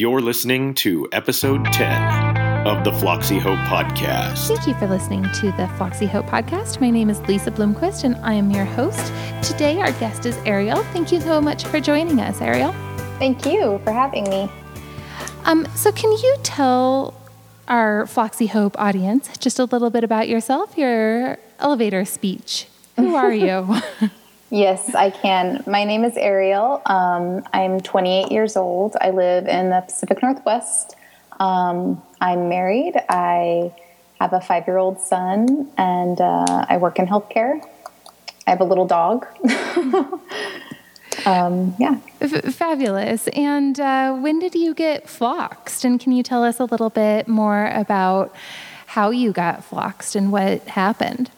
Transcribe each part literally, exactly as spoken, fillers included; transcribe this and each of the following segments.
You're listening to episode ten of the Floxie Hope Podcast. Thank you for listening to the Floxie Hope Podcast. My name is Lisa Bloomquist, and I am your host. Today, our guest is Ariel. Thank you so much for joining us, Ariel. Thank you for having me. Um, so can you tell our Floxie Hope audience just a little bit about yourself, your elevator speech? Who are you? Yes, I can. My name is Ariel. Um, I'm twenty-eight years old. I live in the Pacific Northwest. Um, I'm married. I have a five-year-old son, and uh, I work in healthcare. I have a little dog. um, yeah. F- fabulous. And uh, when did you get floxed? And can you tell us a little bit more about how you got floxed and what happened?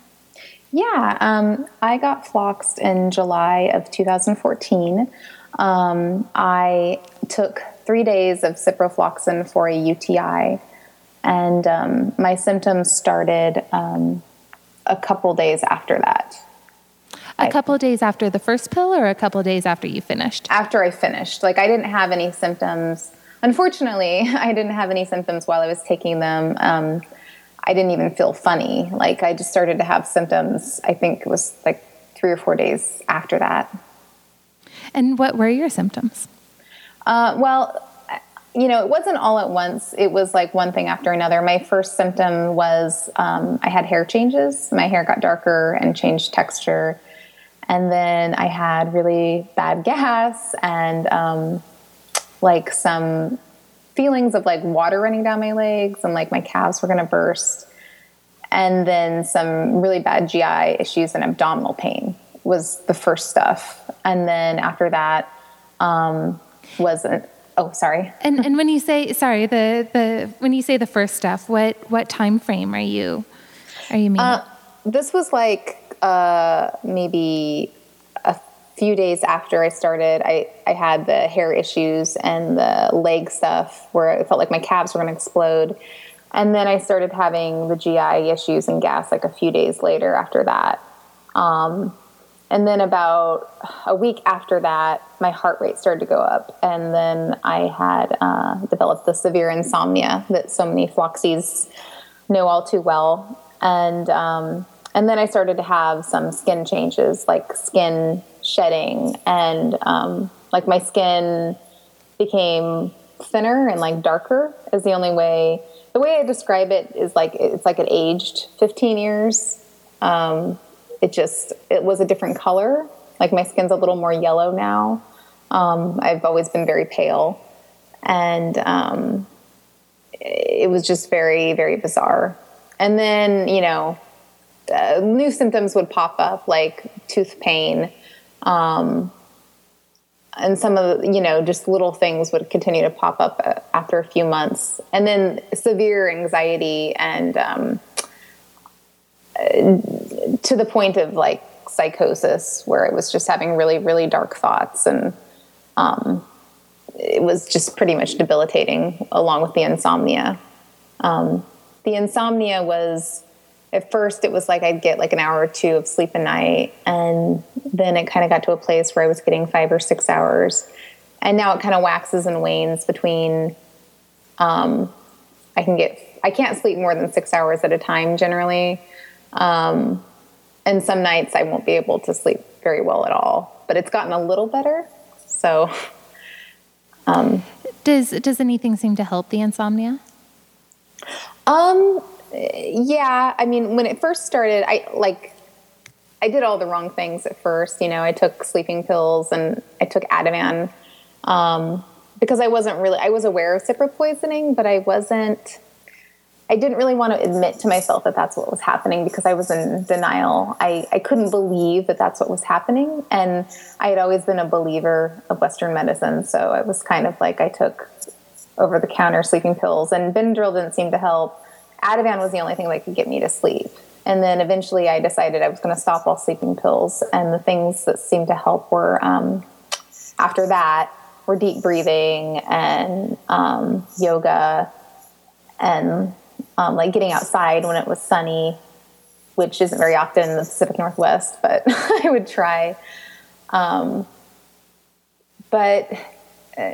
Yeah, um, I got floxed in July of two thousand fourteen. Um, I took three days of ciprofloxacin for a U T I, and um, my symptoms started um, a couple days after that. A couple I, days after the first pill, or a couple days after you finished? After I finished. Like, I didn't have any symptoms. Unfortunately, I didn't have any symptoms while I was taking them. Um I didn't even feel funny. Like, I just started to have symptoms. I think it was like three or four days after that. And what were your symptoms? Uh, well, you know, it wasn't all at once. It was like one thing after another. My first symptom was um, I had hair changes. My hair got darker and changed texture. And then I had really bad gas and um, like some feelings of like water running down my legs and like my calves were going to burst. And then some really bad G I issues and abdominal pain was the first stuff. And then after that, um, was, an, oh, sorry. and, and when you say, sorry, the, the, when you say the first stuff, what, what time frame are you, are you meaning? Uh, this was like, uh, maybe a few days after I started. I, I had the hair issues and the leg stuff where it felt like my calves were going to explode. And then I started having the G I issues and gas like a few days later after that. Um, and then about a week after that, my heart rate started to go up. And then I had uh, developed the severe insomnia that so many Floxies know all too well. And um, and then I started to have some skin changes, like skin shedding, and um, like my skin became thinner and like darker is the only way. The way I describe it is like it's like it aged fifteen years. Um, it just it was a different color. Like my skin's a little more yellow now. Um, I've always been very pale, and um, it was just very very bizarre. And then you know uh, new symptoms would pop up like tooth pain. Um, and some of the, you know, just little things would continue to pop up after a few months, and then severe anxiety and, um, to the point of like psychosis where it was just having really, really dark thoughts. And, um, it was just pretty much debilitating along with the insomnia. Um, the insomnia was, at first, it was like I'd get like an hour or two of sleep a night, and then it kind of got to a place where I was getting five or six hours. And now it kind of waxes and wanes between. Um, I can get I can't sleep more than six hours at a time generally, um, and some nights I won't be able to sleep very well at all. But it's gotten a little better. So, um, does does anything seem to help the insomnia? Um. Yeah. I mean, when it first started, I like, I did all the wrong things at first. You know, I took sleeping pills and I took Ativan, um, because I wasn't really, I was aware of cipro poisoning, but I wasn't, I didn't really want to admit to myself that that's what was happening because I was in denial. I, I couldn't believe that that's what was happening. And I had always been a believer of Western medicine. So I was kind of like, I took over the counter sleeping pills, and Benadryl didn't seem to help. Ativan was the only thing that could get me to sleep. And then eventually I decided I was going to stop all sleeping pills. And the things that seemed to help were, um, after that, were deep breathing and um, yoga and um, like getting outside when it was sunny, which isn't very often in the Pacific Northwest, but I would try. Um, but uh,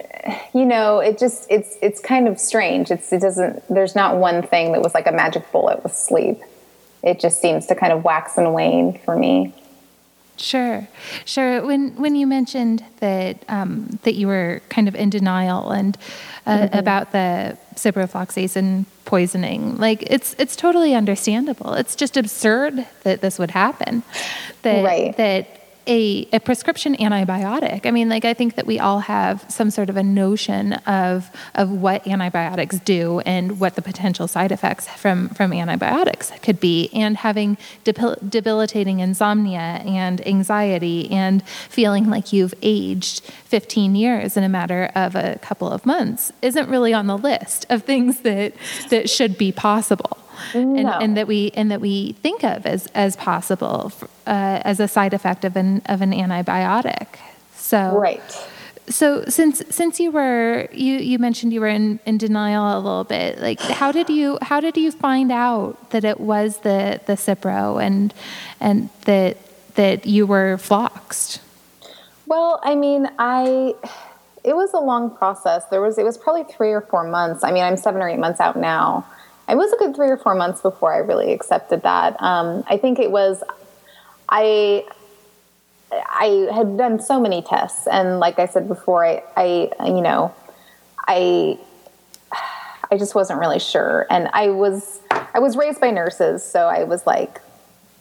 you know, it just, it's, it's kind of strange. It's, it doesn't, there's not one thing that was like a magic bullet with sleep. It just seems to kind of wax and wane for me. Sure. Sure. When, when you mentioned that, um, that you were kind of in denial and, uh, mm-hmm. about the ciprofloxacin poisoning, like it's, it's totally understandable. It's just absurd that this would happen. That, right. that, A, a prescription antibiotic. I mean, like, I think that we all have some sort of a notion of of what antibiotics do and what the potential side effects from, from antibiotics could be, and having debil- debilitating insomnia and anxiety and feeling like you've aged fifteen years in a matter of a couple of months isn't really on the list of things that that should be possible. No. And, and that we and that we think of as as possible uh, as a side effect of an of an antibiotic. So right. So since since you were you, you mentioned you were in, in denial a little bit. Like how did you how did you find out that it was the the Cipro and and that that you were floxed? Well, I mean, I it was a long process. There was it was probably three or four months. I mean, I'm seven or eight months out now. It was a good three or four months before I really accepted that. Um, I think it was, I, I had done so many tests, and like I said before, I, I, you know, I, I just wasn't really sure. And I was, I was raised by nurses, so I was like,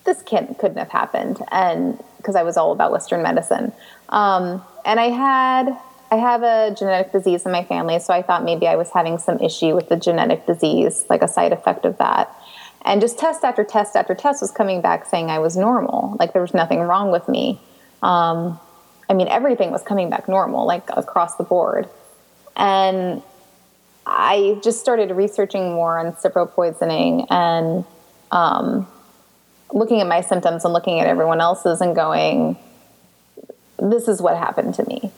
this can't, couldn't have happened, and because I was all about Western medicine. Um, and I had. I have a genetic disease in my family, so I thought maybe I was having some issue with the genetic disease, like a side effect of that. And just test after test after test was coming back saying I was normal, like there was nothing wrong with me. Um, I mean, everything was coming back normal, like across the board. And I just started researching more on Cipro poisoning and um, looking at my symptoms and looking at everyone else's and going, this is what happened to me.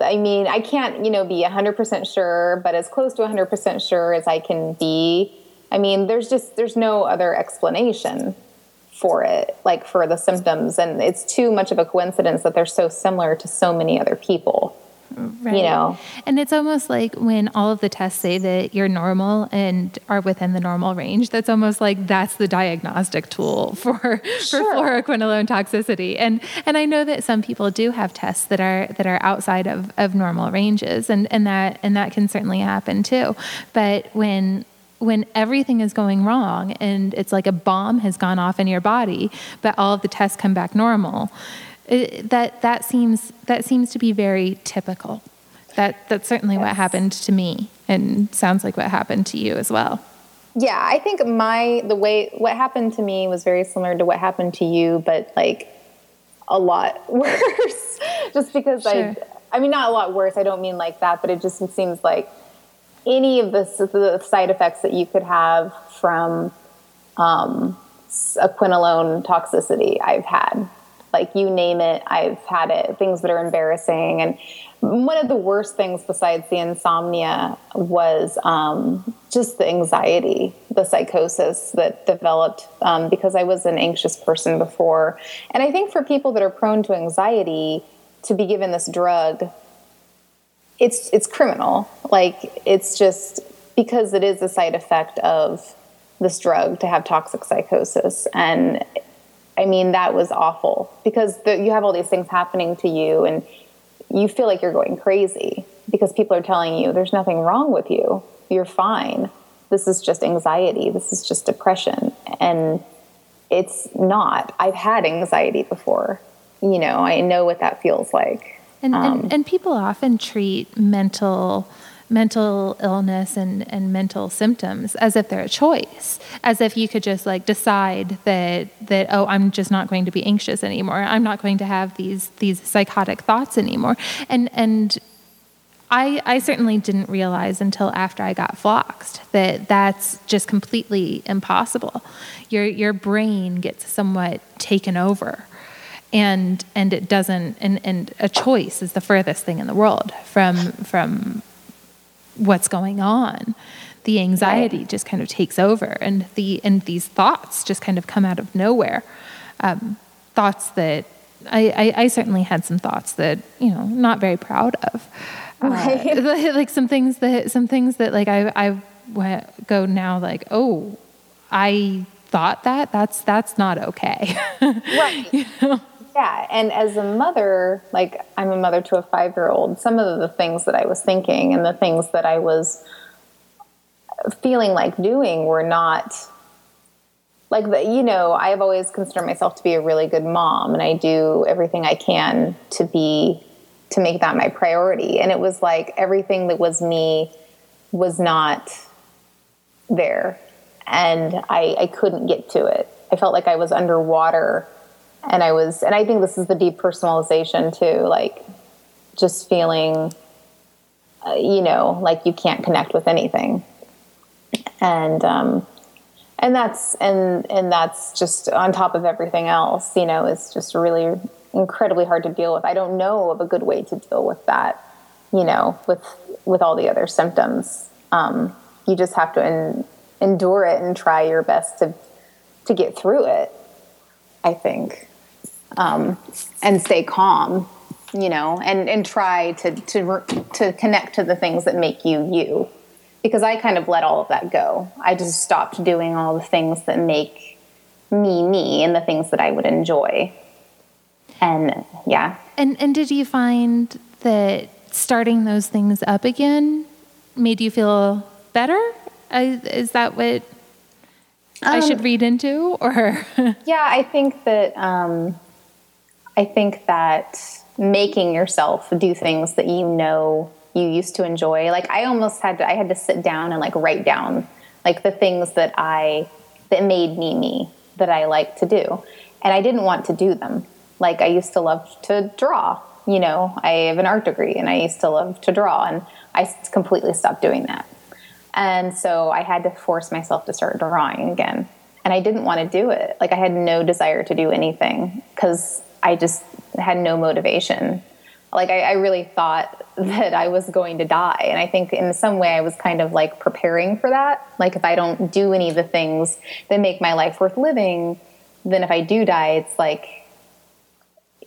I mean, I can't, you know, be one hundred percent sure, but as close to one hundred percent sure as I can be. I mean, there's just, there's no other explanation for it, like for the symptoms. And it's too much of a coincidence that they're so similar to so many other people. Right. You know, and it's almost like when all of the tests say that you're normal and are within the normal range, that's almost like that's the diagnostic tool for, for sure. fluoroquinolone toxicity. And, and I know that some people do have tests that are, that are outside of, of normal ranges, and, and that, and that can certainly happen too. But when, when everything is going wrong and it's like a bomb has gone off in your body, but all of the tests come back normal, It, that that seems that seems to be very typical. That that's certainly yes. what happened to me, and sounds like what happened to you as well. Yeah, I think my the way what happened to me was very similar to what happened to you, but like a lot worse. Just because sure. I, I mean, not a lot worse. I don't mean like that, but it just it seems like any of the, the side effects that you could have from um, a quinolone toxicity, I've had. Like you name it, I've had it, things that are embarrassing. And one of the worst things besides the insomnia was um, just the anxiety, the psychosis that developed um, because I was an anxious person before. And I think for people that are prone to anxiety, to be given this drug, it's it's criminal. Like it's just because it is a side effect of this drug to have toxic psychosis. And I mean, that was awful because the, you have all these things happening to you and you feel like you're going crazy because people are telling you there's nothing wrong with you. You're fine. This is just anxiety. This is just depression. And it's not. I've had anxiety before. You know, I know what that feels like. And, um, and, and people often treat mental mental illness and, and mental symptoms as if they're a choice, as if you could just like decide that, that, oh, I'm just not going to be anxious anymore. I'm not going to have these, these psychotic thoughts anymore. And, and I, I certainly didn't realize until after I got floxed that that's just completely impossible. Your, your brain gets somewhat taken over. And, and it doesn't, and, and a choice is the furthest thing in the world from, from, what's going on. The anxiety right. just kind of takes over, and the and these thoughts just kind of come out of nowhere. Um, thoughts that I, I, I certainly had some thoughts that, you know, not very proud of. Right. Uh, like some things that some things that like I I went, go now like, oh, I thought that that's that's not okay. Right. You know? Yeah. And as a mother, like I'm a mother to a five-year-old, some of the things that I was thinking and the things that I was feeling like doing were not like the, you know, I've always considered myself to be a really good mom, and I do everything I can to be, to make that my priority. And it was like everything that was me was not there, and I, I couldn't get to it. I felt like I was underwater, and I was, and I think this is the depersonalization too, like just feeling, uh, you know, like you can't connect with anything. And, um, and that's, and, and that's just on top of everything else, you know, it's just really incredibly hard to deal with. I don't know of a good way to deal with that, you know, with, with all the other symptoms. Um, you just have to en- endure it and try your best to, to get through it, I think. Um, and stay calm, you know, and, and try to, to, to connect to the things that make you, you. Because I kind of let all of that go. I just stopped doing all the things that make me me and the things that I would enjoy. And yeah. And and did you find that starting those things up again made you feel better? I, is that what um, I should read into? Or yeah, I think that um, I think that making yourself do things that you know you used to enjoy. Like I almost had to, I had to sit down and like write down like the things that I, that made me me, that I like to do. And I didn't want to do them. Like I used to love to draw, you know, I have an art degree and I used to love to draw, and I completely stopped doing that. And so I had to force myself to start drawing again. And I didn't want to do it. Like I had no desire to do anything because I just had no motivation. Like I, I really thought that I was going to die. And I think in some way I was kind of like preparing for that. Like if I don't do any of the things that make my life worth living, then if I do die, it's like,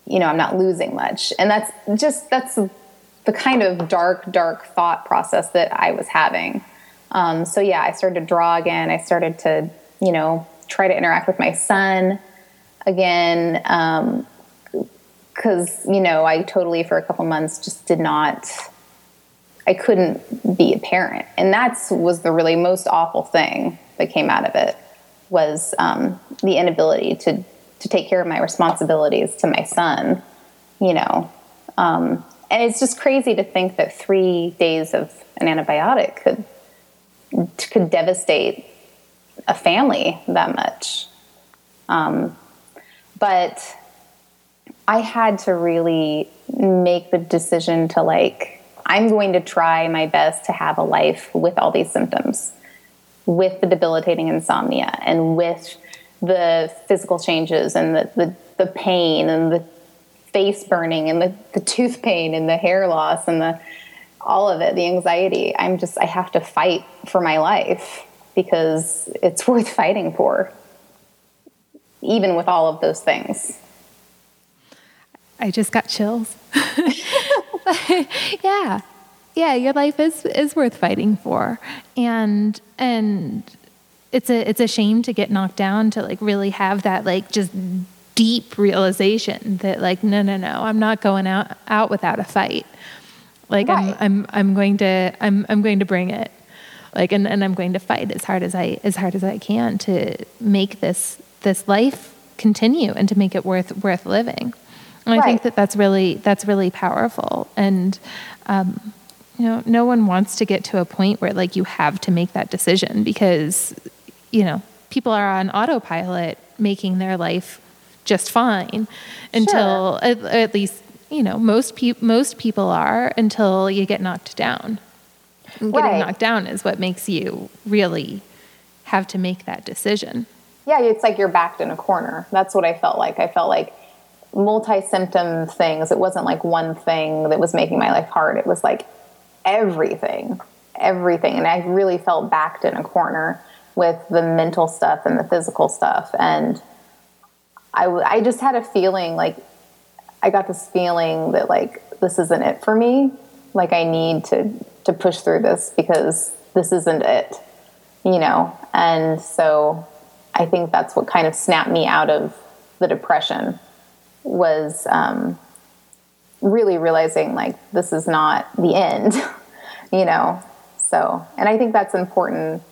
you know, I'm not losing much. And that's just, that's the kind of dark, dark thought process that I was having. Um, so yeah, I started to draw again. I started to, you know, try to interact with my son again. Um, Because, you know, I totally for a couple months just did not, I couldn't be a parent. And that was the really most awful thing that came out of it was um, the inability to, to take care of my responsibilities to my son, you know. Um, and it's just crazy to think that three days of an antibiotic could could devastate a family that much. Um, but... I had to really make the decision to like, I'm going to try my best to have a life with all these symptoms, with the debilitating insomnia and with the physical changes and the, the, the pain and the face burning and the, the tooth pain and the hair loss and the, all of it, the anxiety. I'm just, I have to fight for my life because it's worth fighting for, even with all of those things. I just got chills. yeah. Yeah. Your life is, is worth fighting for. And, and it's a, it's a shame to get knocked down to like really have that, like just deep realization that like, no, no, no, I'm not going out, out without a fight. Like right. I'm, I'm, I'm going to, I'm, I'm going to bring it like, and, and I'm going to fight as hard as I, as hard as I can to make this, this life continue and to make it worth, worth living. And right. I think that that's really, that's really powerful. And, um, you know, no one wants to get to a point where like you have to make that decision because, you know, people are on autopilot making their life just fine until sure. at, at least, you know, most people, most people are until you get knocked down. And getting right. knocked down is what makes you really have to make that decision. Yeah. It's like you're backed in a corner. That's what I felt like. I felt like multi-symptom things. It wasn't like one thing that was making my life hard. It was like everything, everything. And I really felt backed in a corner with the mental stuff and the physical stuff. And I, I just had a feeling like I got this feeling that like, this isn't it for me. Like, I need to, to push through this because this isn't it, you know? And so I think that's what kind of snapped me out of the depression was, um, really realizing like, this is not the end, you know? So, and I think that's important,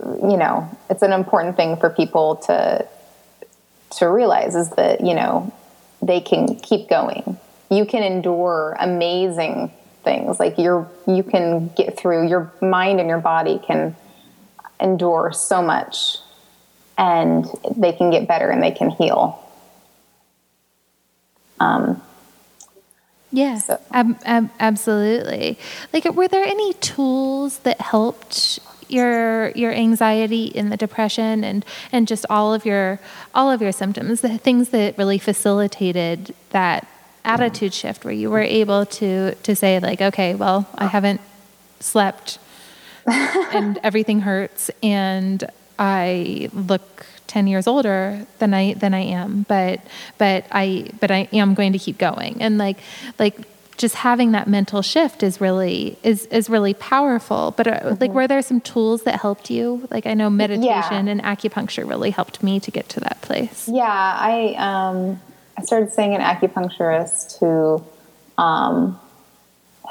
you know, it's an important thing for people to, to realize is that, you know, they can keep going. You can endure amazing things. Like you're, you can get through, your mind and your body can endure so much and they can get better and they can heal. Um, Yeah, so. ab- ab- absolutely. Like, were there any tools that helped your your anxiety in the depression and, and just all of your all of your symptoms, the things that really facilitated that attitude shift where you were able to, to say like, okay, well, I haven't slept and everything hurts and I look ten years older than I, than I am, but, but I, but I am going to keep going. And like, like just having that mental shift is really, is, is really powerful. But uh, mm-hmm. like, were there some tools that helped you? Like I know meditation yeah. and acupuncture really helped me to get to that place. Yeah. I, um, I started seeing an acupuncturist who, um,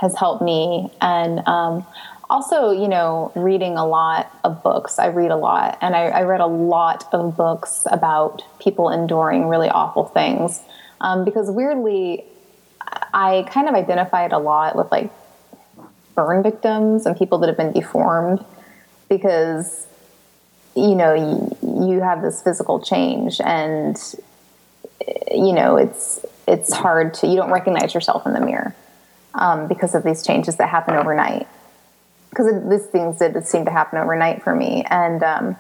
has helped me. And, um, also, you know, reading a lot of books. I read a lot, and I, I read a lot of books about people enduring really awful things. Um, because weirdly, I kind of identified a lot with like burn victims and people that have been deformed because, you know, you, you have this physical change and, you know, it's, it's hard to, you don't recognize yourself in the mirror um, because of these changes that happen overnight. Because these things did seem to happen overnight for me. And um,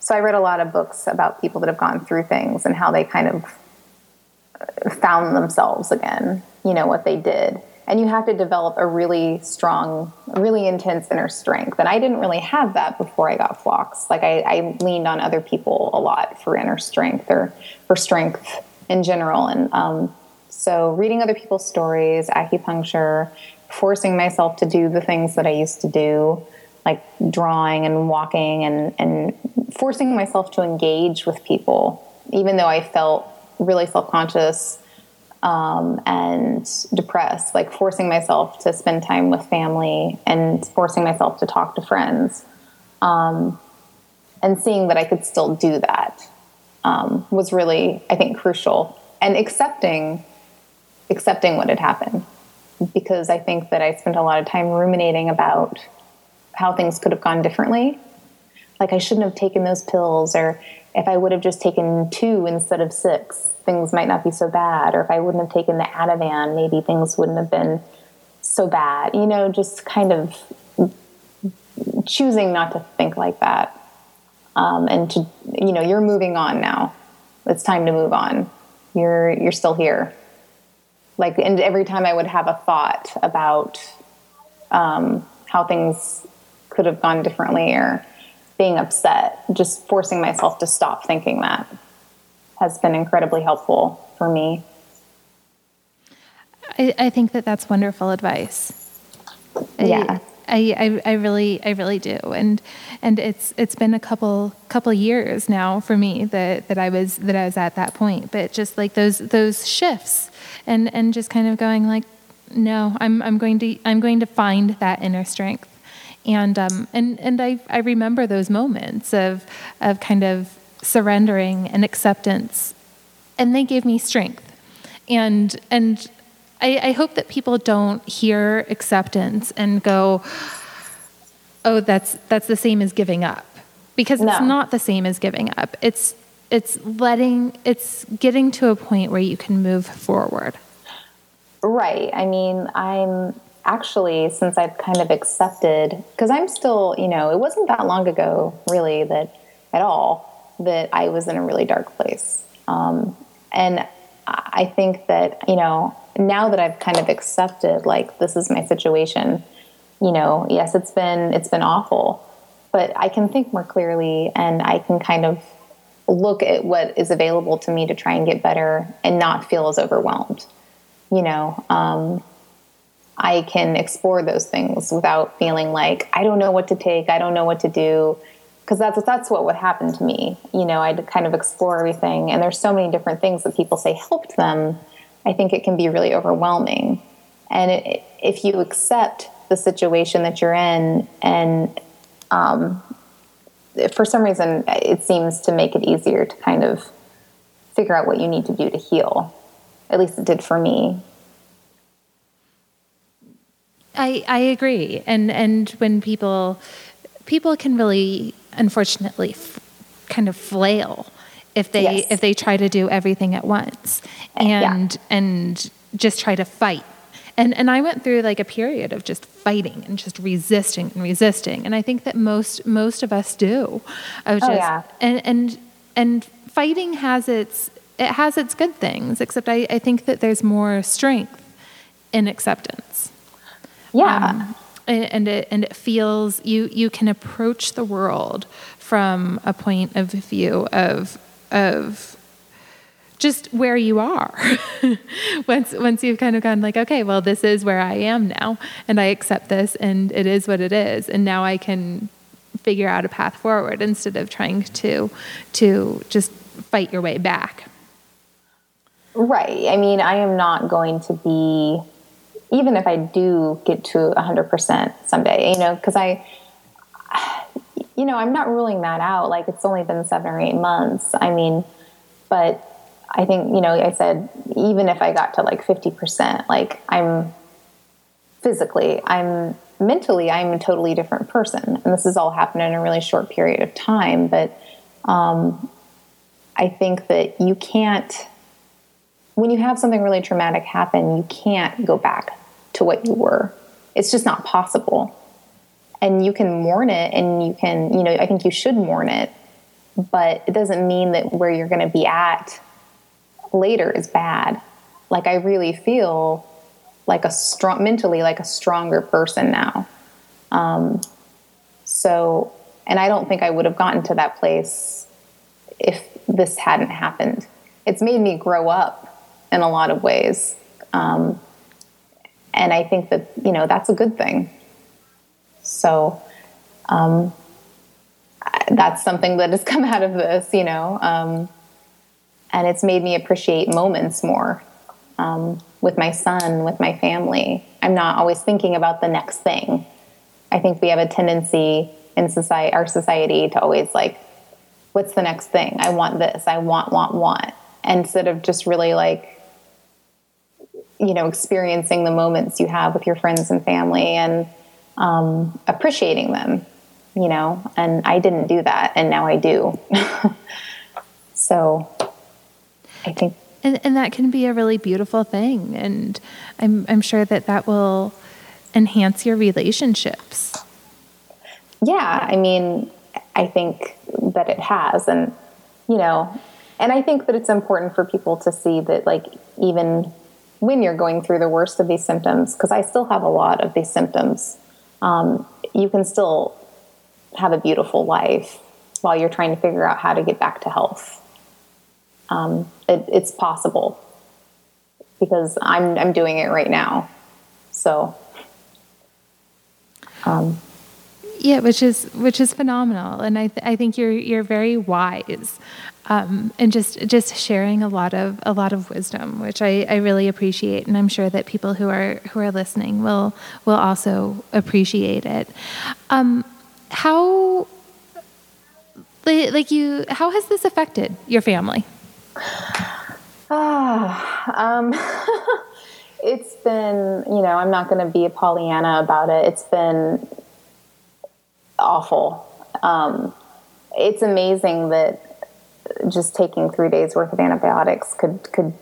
so I read a lot of books about people that have gone through things and how they kind of found themselves again, you know, what they did. And you have to develop a really strong, really intense inner strength. And I didn't really have that before I got Flox. Like I, I leaned on other people a lot for inner strength or for strength in general. And um, so reading other people's stories, acupuncture, forcing myself to do the things that I used to do, like drawing and walking and, and forcing myself to engage with people, even though I felt really self-conscious um, and depressed, like forcing myself to spend time with family and forcing myself to talk to friends um, and seeing that I could still do that um, was really, I think, crucial. And accepting, accepting what had happened. Because I think that I spent a lot of time ruminating about how things could have gone differently. Like I shouldn't have taken those pills, or if I would have just taken two instead of six, things might not be so bad. Or if I wouldn't have taken the Ativan, maybe things wouldn't have been so bad. You know, just kind of choosing not to think like that. Um, and to, you know, you're moving on now. It's time to move on. You're, you're still here. Like, and every time I would have a thought about um, how things could have gone differently or being upset, just forcing myself to stop thinking that has been incredibly helpful for me. I, I think that that's wonderful advice. Yeah. I, I, I really, I really do. And, and it's, it's been a couple, couple years now for me that, that I was, that I was at that point, but just like those, those shifts and, and just kind of going like, no, I'm, I'm going to, I'm going to find that inner strength. And, um, and, and I, I remember those moments of, of kind of surrendering and acceptance, and they gave me strength. And, and, I, I hope that people don't hear acceptance and go, oh, that's that's the same as giving up. Because no. It's not the same as giving up. It's it's letting it's getting to a point where you can move forward. Right. I mean, I'm actually, since I've kind of accepted, because I'm still, you know, it wasn't that long ago really that at all that I was in a really dark place. Um, and I think that, you know, now that I've kind of accepted, like, this is my situation, you know, yes, it's been, it's been awful, but I can think more clearly and I can kind of look at what is available to me to try and get better and not feel as overwhelmed, you know? Um, I can explore those things without feeling like, I don't know what to take. I don't know what to do. Because that's, that's what would happen to me. You know, I'd kind of explore everything. And there's so many different things that people say helped them. I think it can be really overwhelming. And it, if you accept the situation that you're in, and um, for some reason, it seems to make it easier to kind of figure out what you need to do to heal. At least it did for me. I, I agree. And, and when people, people can really, unfortunately, f- kind of flail if they, yes. if they try to do everything at once and, yeah. and just try to fight. And, and I went through like a period of just fighting and just resisting and resisting. And I think that most, most of us do. I was oh, just, yeah. and, and, and fighting has its, it has its good things, except I, I think that there's more strength in acceptance. Yeah. Um, and, and it, and it feels you, you can approach the world from a point of view of, of just where you are. once, once you've kind of gone like, okay, well, this is where I am now and I accept this and it is what it is. And now I can figure out a path forward instead of trying to, to just fight your way back. Right. I mean, I am not going to be, even if I do get to one hundred percent someday, you know, because I, you know, I'm not ruling that out. Like, it's only been seven or eight months. I mean, but I think, you know, I said, even if I got to like fifty percent, like I'm physically, I'm mentally, I'm a totally different person. And this has all happened in a really short period of time. But um, I think that you can't, when you have something really traumatic happen, you can't go back to what you were. It's just not possible. And you can mourn it, and you can, you know, I think you should mourn it, but it doesn't mean that where you're going to be at later is bad. Like, I really feel like a strong, mentally, like a stronger person now. Um, so, and I don't think I would have gotten to that place if this hadn't happened. It's made me grow up in a lot of ways. Um, and I think that, you know, that's a good thing. So um, that's something that has come out of this, you know, um, and it's made me appreciate moments more um, with my son, with my family. I'm not always thinking about the next thing. I think we have a tendency in society, our society, to always like, what's the next thing? I want this. I want, want, want. Instead of just really like, you know, experiencing the moments you have with your friends and family and um, appreciating them, you know, and I didn't do that. And now I do. So I think. And, and that can be a really beautiful thing. And I'm, I'm sure that that will enhance your relationships. Yeah. I mean, I think that it has, and, you know, and I think that it's important for people to see that, like, even when you're going through the worst of these symptoms, because I still have a lot of these symptoms, um, you can still have a beautiful life while you're trying to figure out how to get back to health. Um, it, it's possible, because I'm I'm doing it right now. So, um, yeah, which is which is phenomenal, and I th- I think you're you're very wise. Um, and just, just sharing a lot of a lot of wisdom, which I, I really appreciate, and I'm sure that people who are who are listening will will also appreciate it. Um, how, like you, how has this affected your family? Oh, um, it's been, you know, I'm not going to be a Pollyanna about it. It's been awful. Um, it's amazing that just taking three days worth of antibiotics could, could,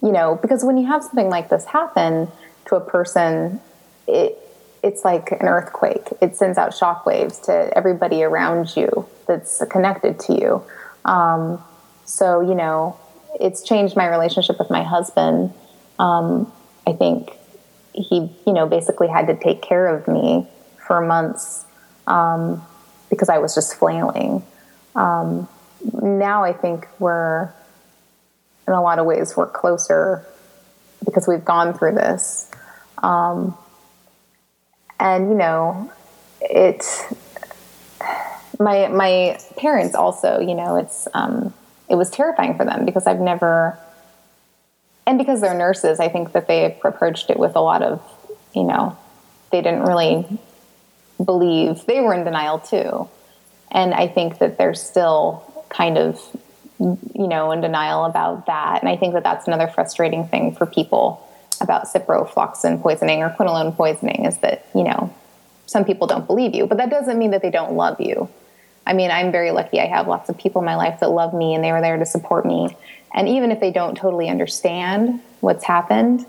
you know, because when you have something like this happen to a person, it it's like an earthquake. It sends out shockwaves to everybody around you that's connected to you. Um, so, you know, it's changed my relationship with my husband. Um, I think he, you know, basically had to take care of me for months, um, because I was just flailing. Um, Now I think we're, in a lot of ways, we're closer because we've gone through this. Um, And, you know, it's my, my parents also, you know, it's, um, it was terrifying for them because I've never, and because they're nurses, I think that they approached it with a lot of, you know, they didn't really believe, they were in denial too. And I think that they're still kind of, you know, in denial about that. And I think that that's another frustrating thing for people about ciprofloxacin poisoning or quinolone poisoning is that, you know, some people don't believe you, but that doesn't mean that they don't love you. I mean, I'm very lucky. I have lots of people in my life that love me and they were there to support me. And even if they don't totally understand what's happened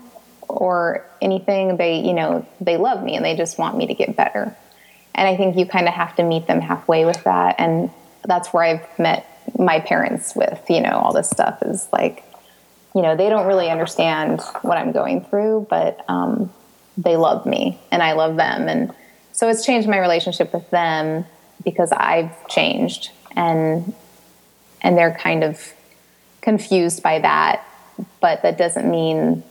or anything, they, you know, they love me and they just want me to get better. And I think you kind of have to meet them halfway with that. And that's where I've met my parents with, you know, all this stuff is like, you know, they don't really understand what I'm going through, but um, they love me and I love them. And so it's changed my relationship with them because I've changed and, and they're kind of confused by that, but that doesn't mean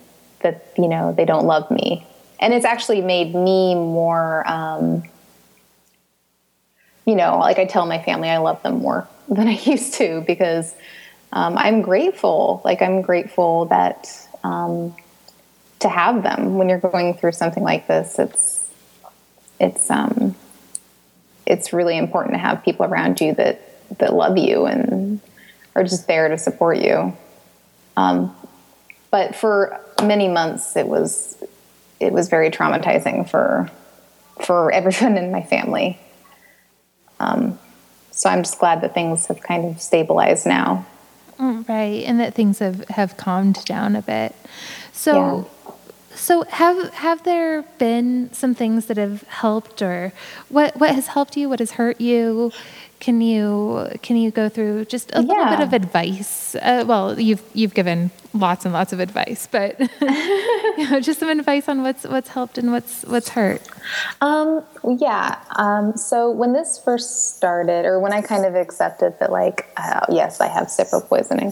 that, you know, they don't love me. And it's actually made me more, um, you know, like I tell my family, I love them more than I used to because, um, I'm grateful. Like I'm grateful that, um, to have them when you're going through something like this, it's, it's, um, it's really important to have people around you that, that love you and are just there to support you. Um, but for many months it was, it was very traumatizing for, for everyone in my family. Um, so I'm just glad that things have kind of stabilized now. Right. And that things have, have calmed down a bit. So, yeah. so have, have there been some things that have helped or what, what has helped you? What has hurt you? Can you, can you go through just a yeah. little bit of advice? Uh, well, you've, you've given lots and lots of advice, but you know, just some advice on what's, what's helped and what's, what's hurt. Um, yeah. Um, so when this first started or when I kind of accepted that like, uh, yes, I have cipro poisoning.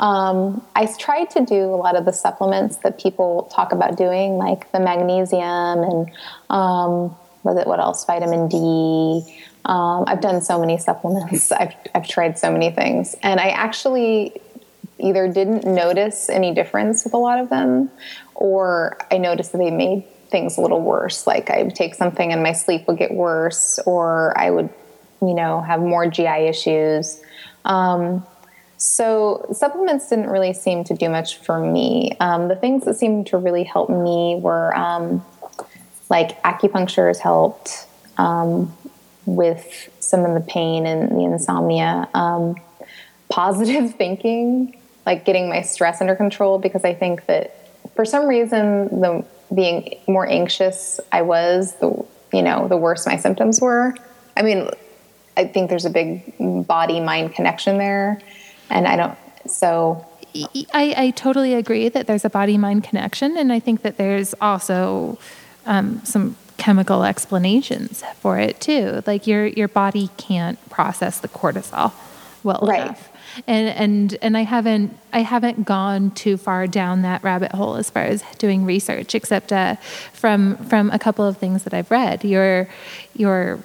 Um, I tried to do a lot of the supplements that people talk about doing, like the magnesium and, um, was it, what else? Vitamin D. Um, I've done so many supplements. I've, I've tried so many things. And I actually either didn't notice any difference with a lot of them, or I noticed that they made things a little worse. Like I would take something and my sleep would get worse, or I would, you know, have more G I issues. Um, so supplements didn't really seem to do much for me. Um, the things that seemed to really help me were, um, like acupuncture has helped, um, with some of the pain and the insomnia, um, positive thinking, like getting my stress under control, because I think that for some reason, the being more anxious I was, the, you know, the worse my symptoms were. I mean, I think there's a big body mind connection there and I don't, so I, I totally agree that there's a body mind connection. And I think that there's also, um, some chemical explanations for it too. Like your, your body can't process the cortisol well right. enough. And, and, and I haven't, I haven't gone too far down that rabbit hole as far as doing research, except, uh, from, from a couple of things that I've read, your, your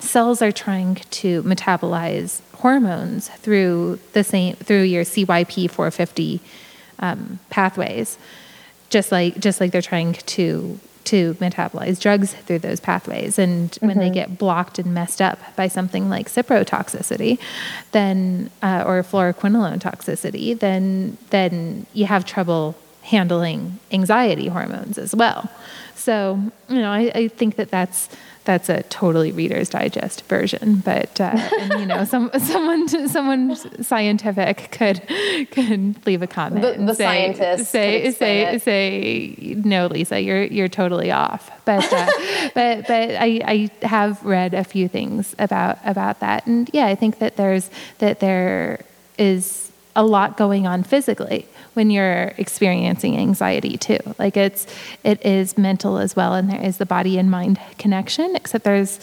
cells are trying to metabolize hormones through the same, through your C Y P four fifty, um, pathways, just like, just like they're trying to, to metabolize drugs through those pathways. And when mm-hmm. they get blocked and messed up by something like cipro toxicity, then, uh, or fluoroquinolone toxicity, then, then you have trouble handling anxiety hormones as well. So, you know, I, I think that that's, that's a totally Reader's Digest version, but, uh, and, you know, some, someone, someone scientific could, could leave a comment. The, the say, scientist say, say, say, say, no, Lisa, you're, you're totally off. But, uh, but, but I, I have read a few things about, about that. And yeah, I think that there's, that there is a lot going on physically when you're experiencing anxiety too. Like it's, it is mental as well. And there is the body and mind connection, except there's,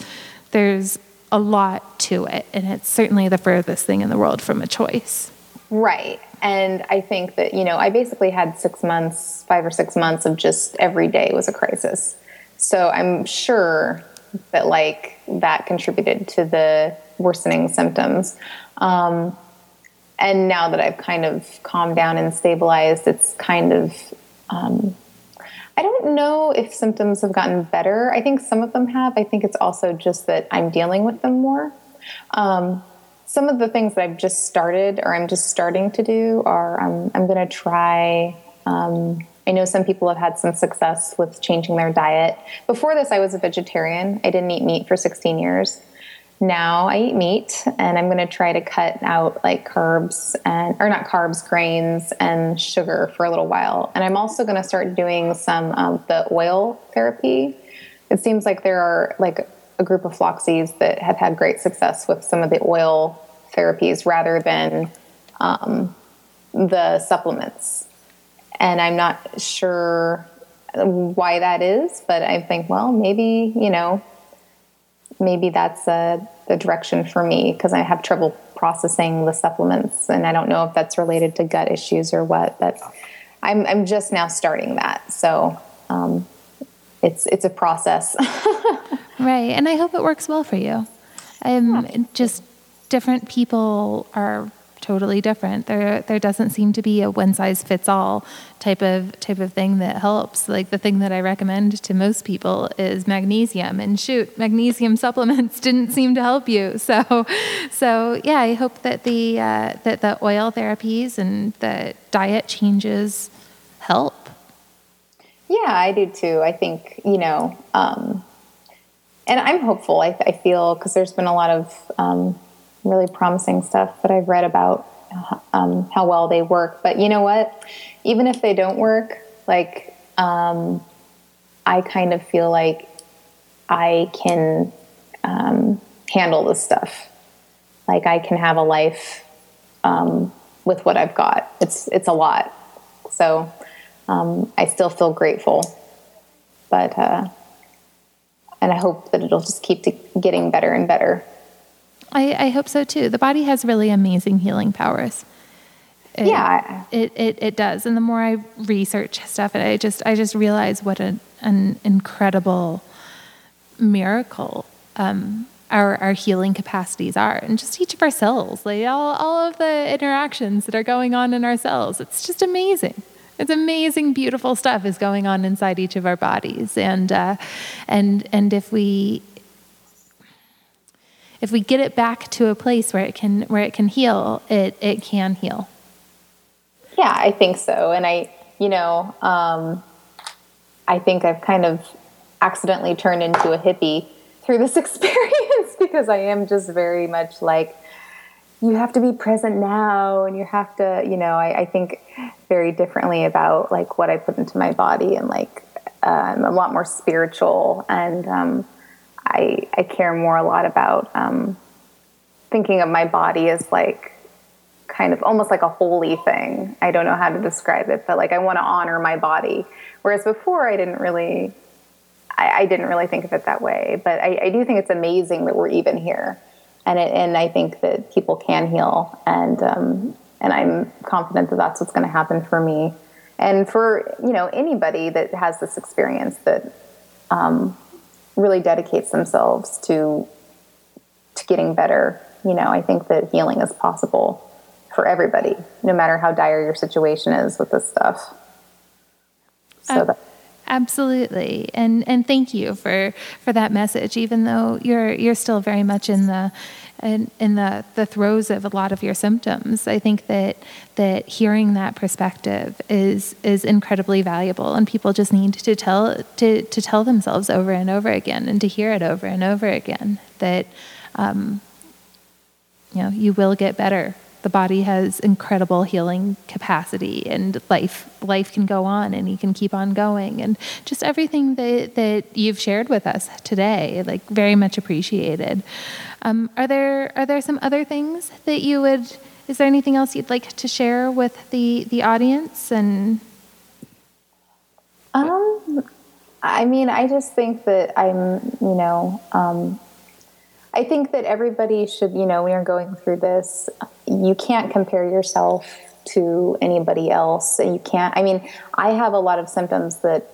there's a lot to it. And it's certainly the furthest thing in the world from a choice. Right. And I think that, you know, I basically had six months, five or six months of just every day was a crisis. So I'm sure that like that contributed to the worsening symptoms. Um, and now that I've kind of calmed down and stabilized, it's kind of, um, I don't know if symptoms have gotten better. I think some of them have. I think it's also just that I'm dealing with them more. Um, some of the things that I've just started or I'm just starting to do are, um, I'm going to try, um, I know some people have had some success with changing their diet. Before this, I was a vegetarian. I didn't eat meat for sixteen years. Now I eat meat, and I'm going to try to cut out like carbs and, or not carbs, grains and sugar for a little while. And I'm also going to start doing some of the oil therapy. It seems like there are like a group of Floxies that have had great success with some of the oil therapies rather than um, the supplements. And I'm not sure why that is, but I think, well, maybe, you know, maybe that's uh, the direction for me, because I have trouble processing the supplements, and I don't know if that's related to gut issues or what, but I'm, I'm just now starting that. So um, it's, it's a process. Right. And I hope it works well for you. Um, yeah. Just different people are totally different. There, there doesn't seem to be a one size fits all type of type of thing that helps. Like the thing that I recommend to most people is magnesium, and shoot, magnesium supplements didn't seem to help you. So, so yeah, I hope that the uh, that the oil therapies and the diet changes help. Yeah, I do too. I think you know, um, and I'm hopeful. I, I feel because there's been a lot of um, really promising stuff that I've read about um, how well they work. But you know what? Even if they don't work, like um, I kind of feel like I can um, handle this stuff. Like I can have a life um, with what I've got. It's it's a lot. So um, I still feel grateful. But uh, and I hope that it'll just keep to getting better and better. I, I hope so too. The body has really amazing healing powers. It, yeah, it, it it does. And the more I research stuff, and I just I just realize what an, an incredible miracle um, our our healing capacities are, and just each of our cells, like all all of the interactions that are going on in our cells. It's just amazing. It's amazing, beautiful stuff is going on inside each of our bodies, and uh, and and if we. If we get it back to a place where it can where it can heal, it it can heal. Yeah, I think so. And I, you know, um, I think I've kind of accidentally turned into a hippie through this experience because I am just very much like, you have to be present now, and you have to, you know, I, I think very differently about like what I put into my body, and like uh, I'm a lot more spiritual, and um I, I care more a lot about um, thinking of my body as like kind of almost like a holy thing. I don't know how to describe it, but like I want to honor my body. Whereas before I didn't really, I, I didn't really think of it that way. But I, I do think it's amazing that we're even here, and it, and I think that people can heal, and um, and I'm confident that that's what's going to happen for me, and for you know anybody that has this experience that. Um, really dedicates themselves to to getting better. You know, I think that healing is possible for everybody, no matter how dire your situation is with this stuff. So uh, that- absolutely. And and thank you for, for that message, even though you're you're still very much in the in, in the, the throes of a lot of your symptoms. I think that that hearing that perspective is is incredibly valuable, and people just need to tell to, to tell themselves over and over again, and to hear it over and over again, that um, you know, you will get better. The body has incredible healing capacity, and life life can go on, and you can keep on going. And just everything that, that you've shared with us today, like very much appreciated. Um, are there are there some other things that you would, is there anything else you'd like to share with the, the audience? And um, I mean, I just think that I'm, you know, um, I think that everybody should, you know, we are going through this. You can't compare yourself to anybody else. You can't, I mean, I have a lot of symptoms that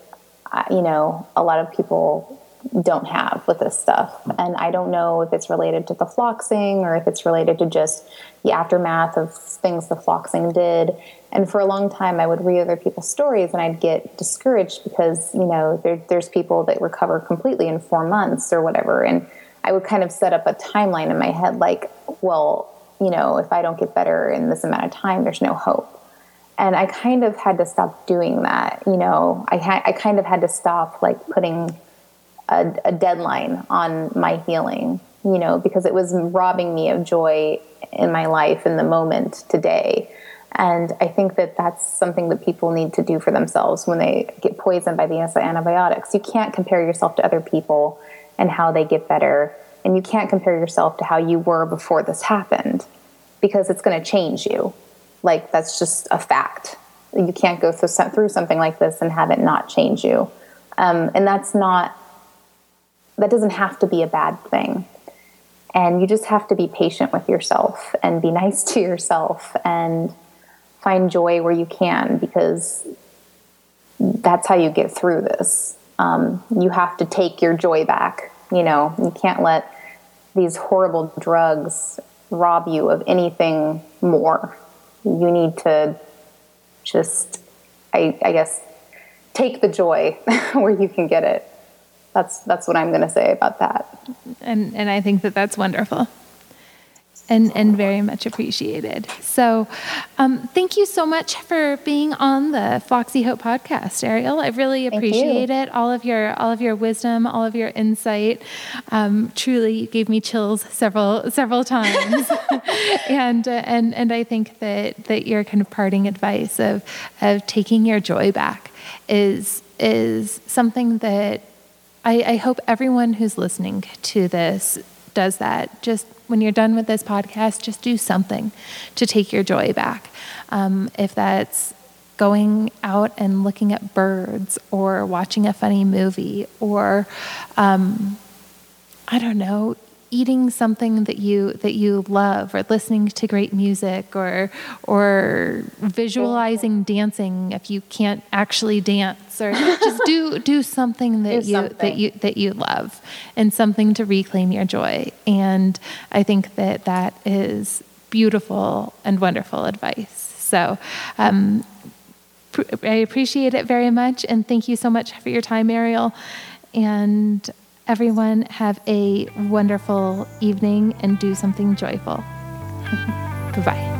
you know, a lot of people don't have with this stuff. And I don't know if it's related to the floxing or if it's related to just the aftermath of things the floxing did. And for a long time, I would read other people's stories and I'd get discouraged because, you know, there, there's people that recover completely in four months or whatever. And I would kind of set up a timeline in my head, like, well, you know, if I don't get better in this amount of time, there's no hope. And I kind of had to stop doing that. You know, I ha- I kind of had to stop like putting a, a deadline on my healing, you know, because it was robbing me of joy in my life in the moment today. And I think that that's something that people need to do for themselves when they get poisoned by the antibiotics. You can't compare yourself to other people and how they get better. And you can't compare yourself to how you were before this happened, because it's going to change you. Like, that's just a fact. You can't go through, through something like this and have it not change you. Um, and that's not, that doesn't have to be a bad thing. And you just have to be patient with yourself and be nice to yourself and find joy where you can, because that's how you get through this. Um, you have to take your joy back. You know, you can't let these horrible drugs rob you of anything more. You need to just, I, I guess, take the joy where you can get it. That's that's what I'm going to say about that. And and I think that that's wonderful, and and very much appreciated. So, um, thank you so much for being on the Floxie Hope podcast, Ariel. I really appreciate it. All of your all of your wisdom, all of your insight. Um, truly, you gave me chills several several times. and uh, and and I think that that your kind of parting advice of of taking your joy back is is something that I, I hope everyone who's listening to this does that. Just when you're done with this podcast, just do something to take your joy back. Um, if that's going out and looking at birds or watching a funny movie or, um, I don't know, eating something that you that you love, or listening to great music, or or visualizing dancing if you can't actually dance, or just do do something that do you something. that you that you love, and something to reclaim your joy. And I think that that is beautiful and wonderful advice. So um, pr- I appreciate it very much, and thank you so much for your time, Ariel. And everyone, have a wonderful evening and do something joyful. Goodbye.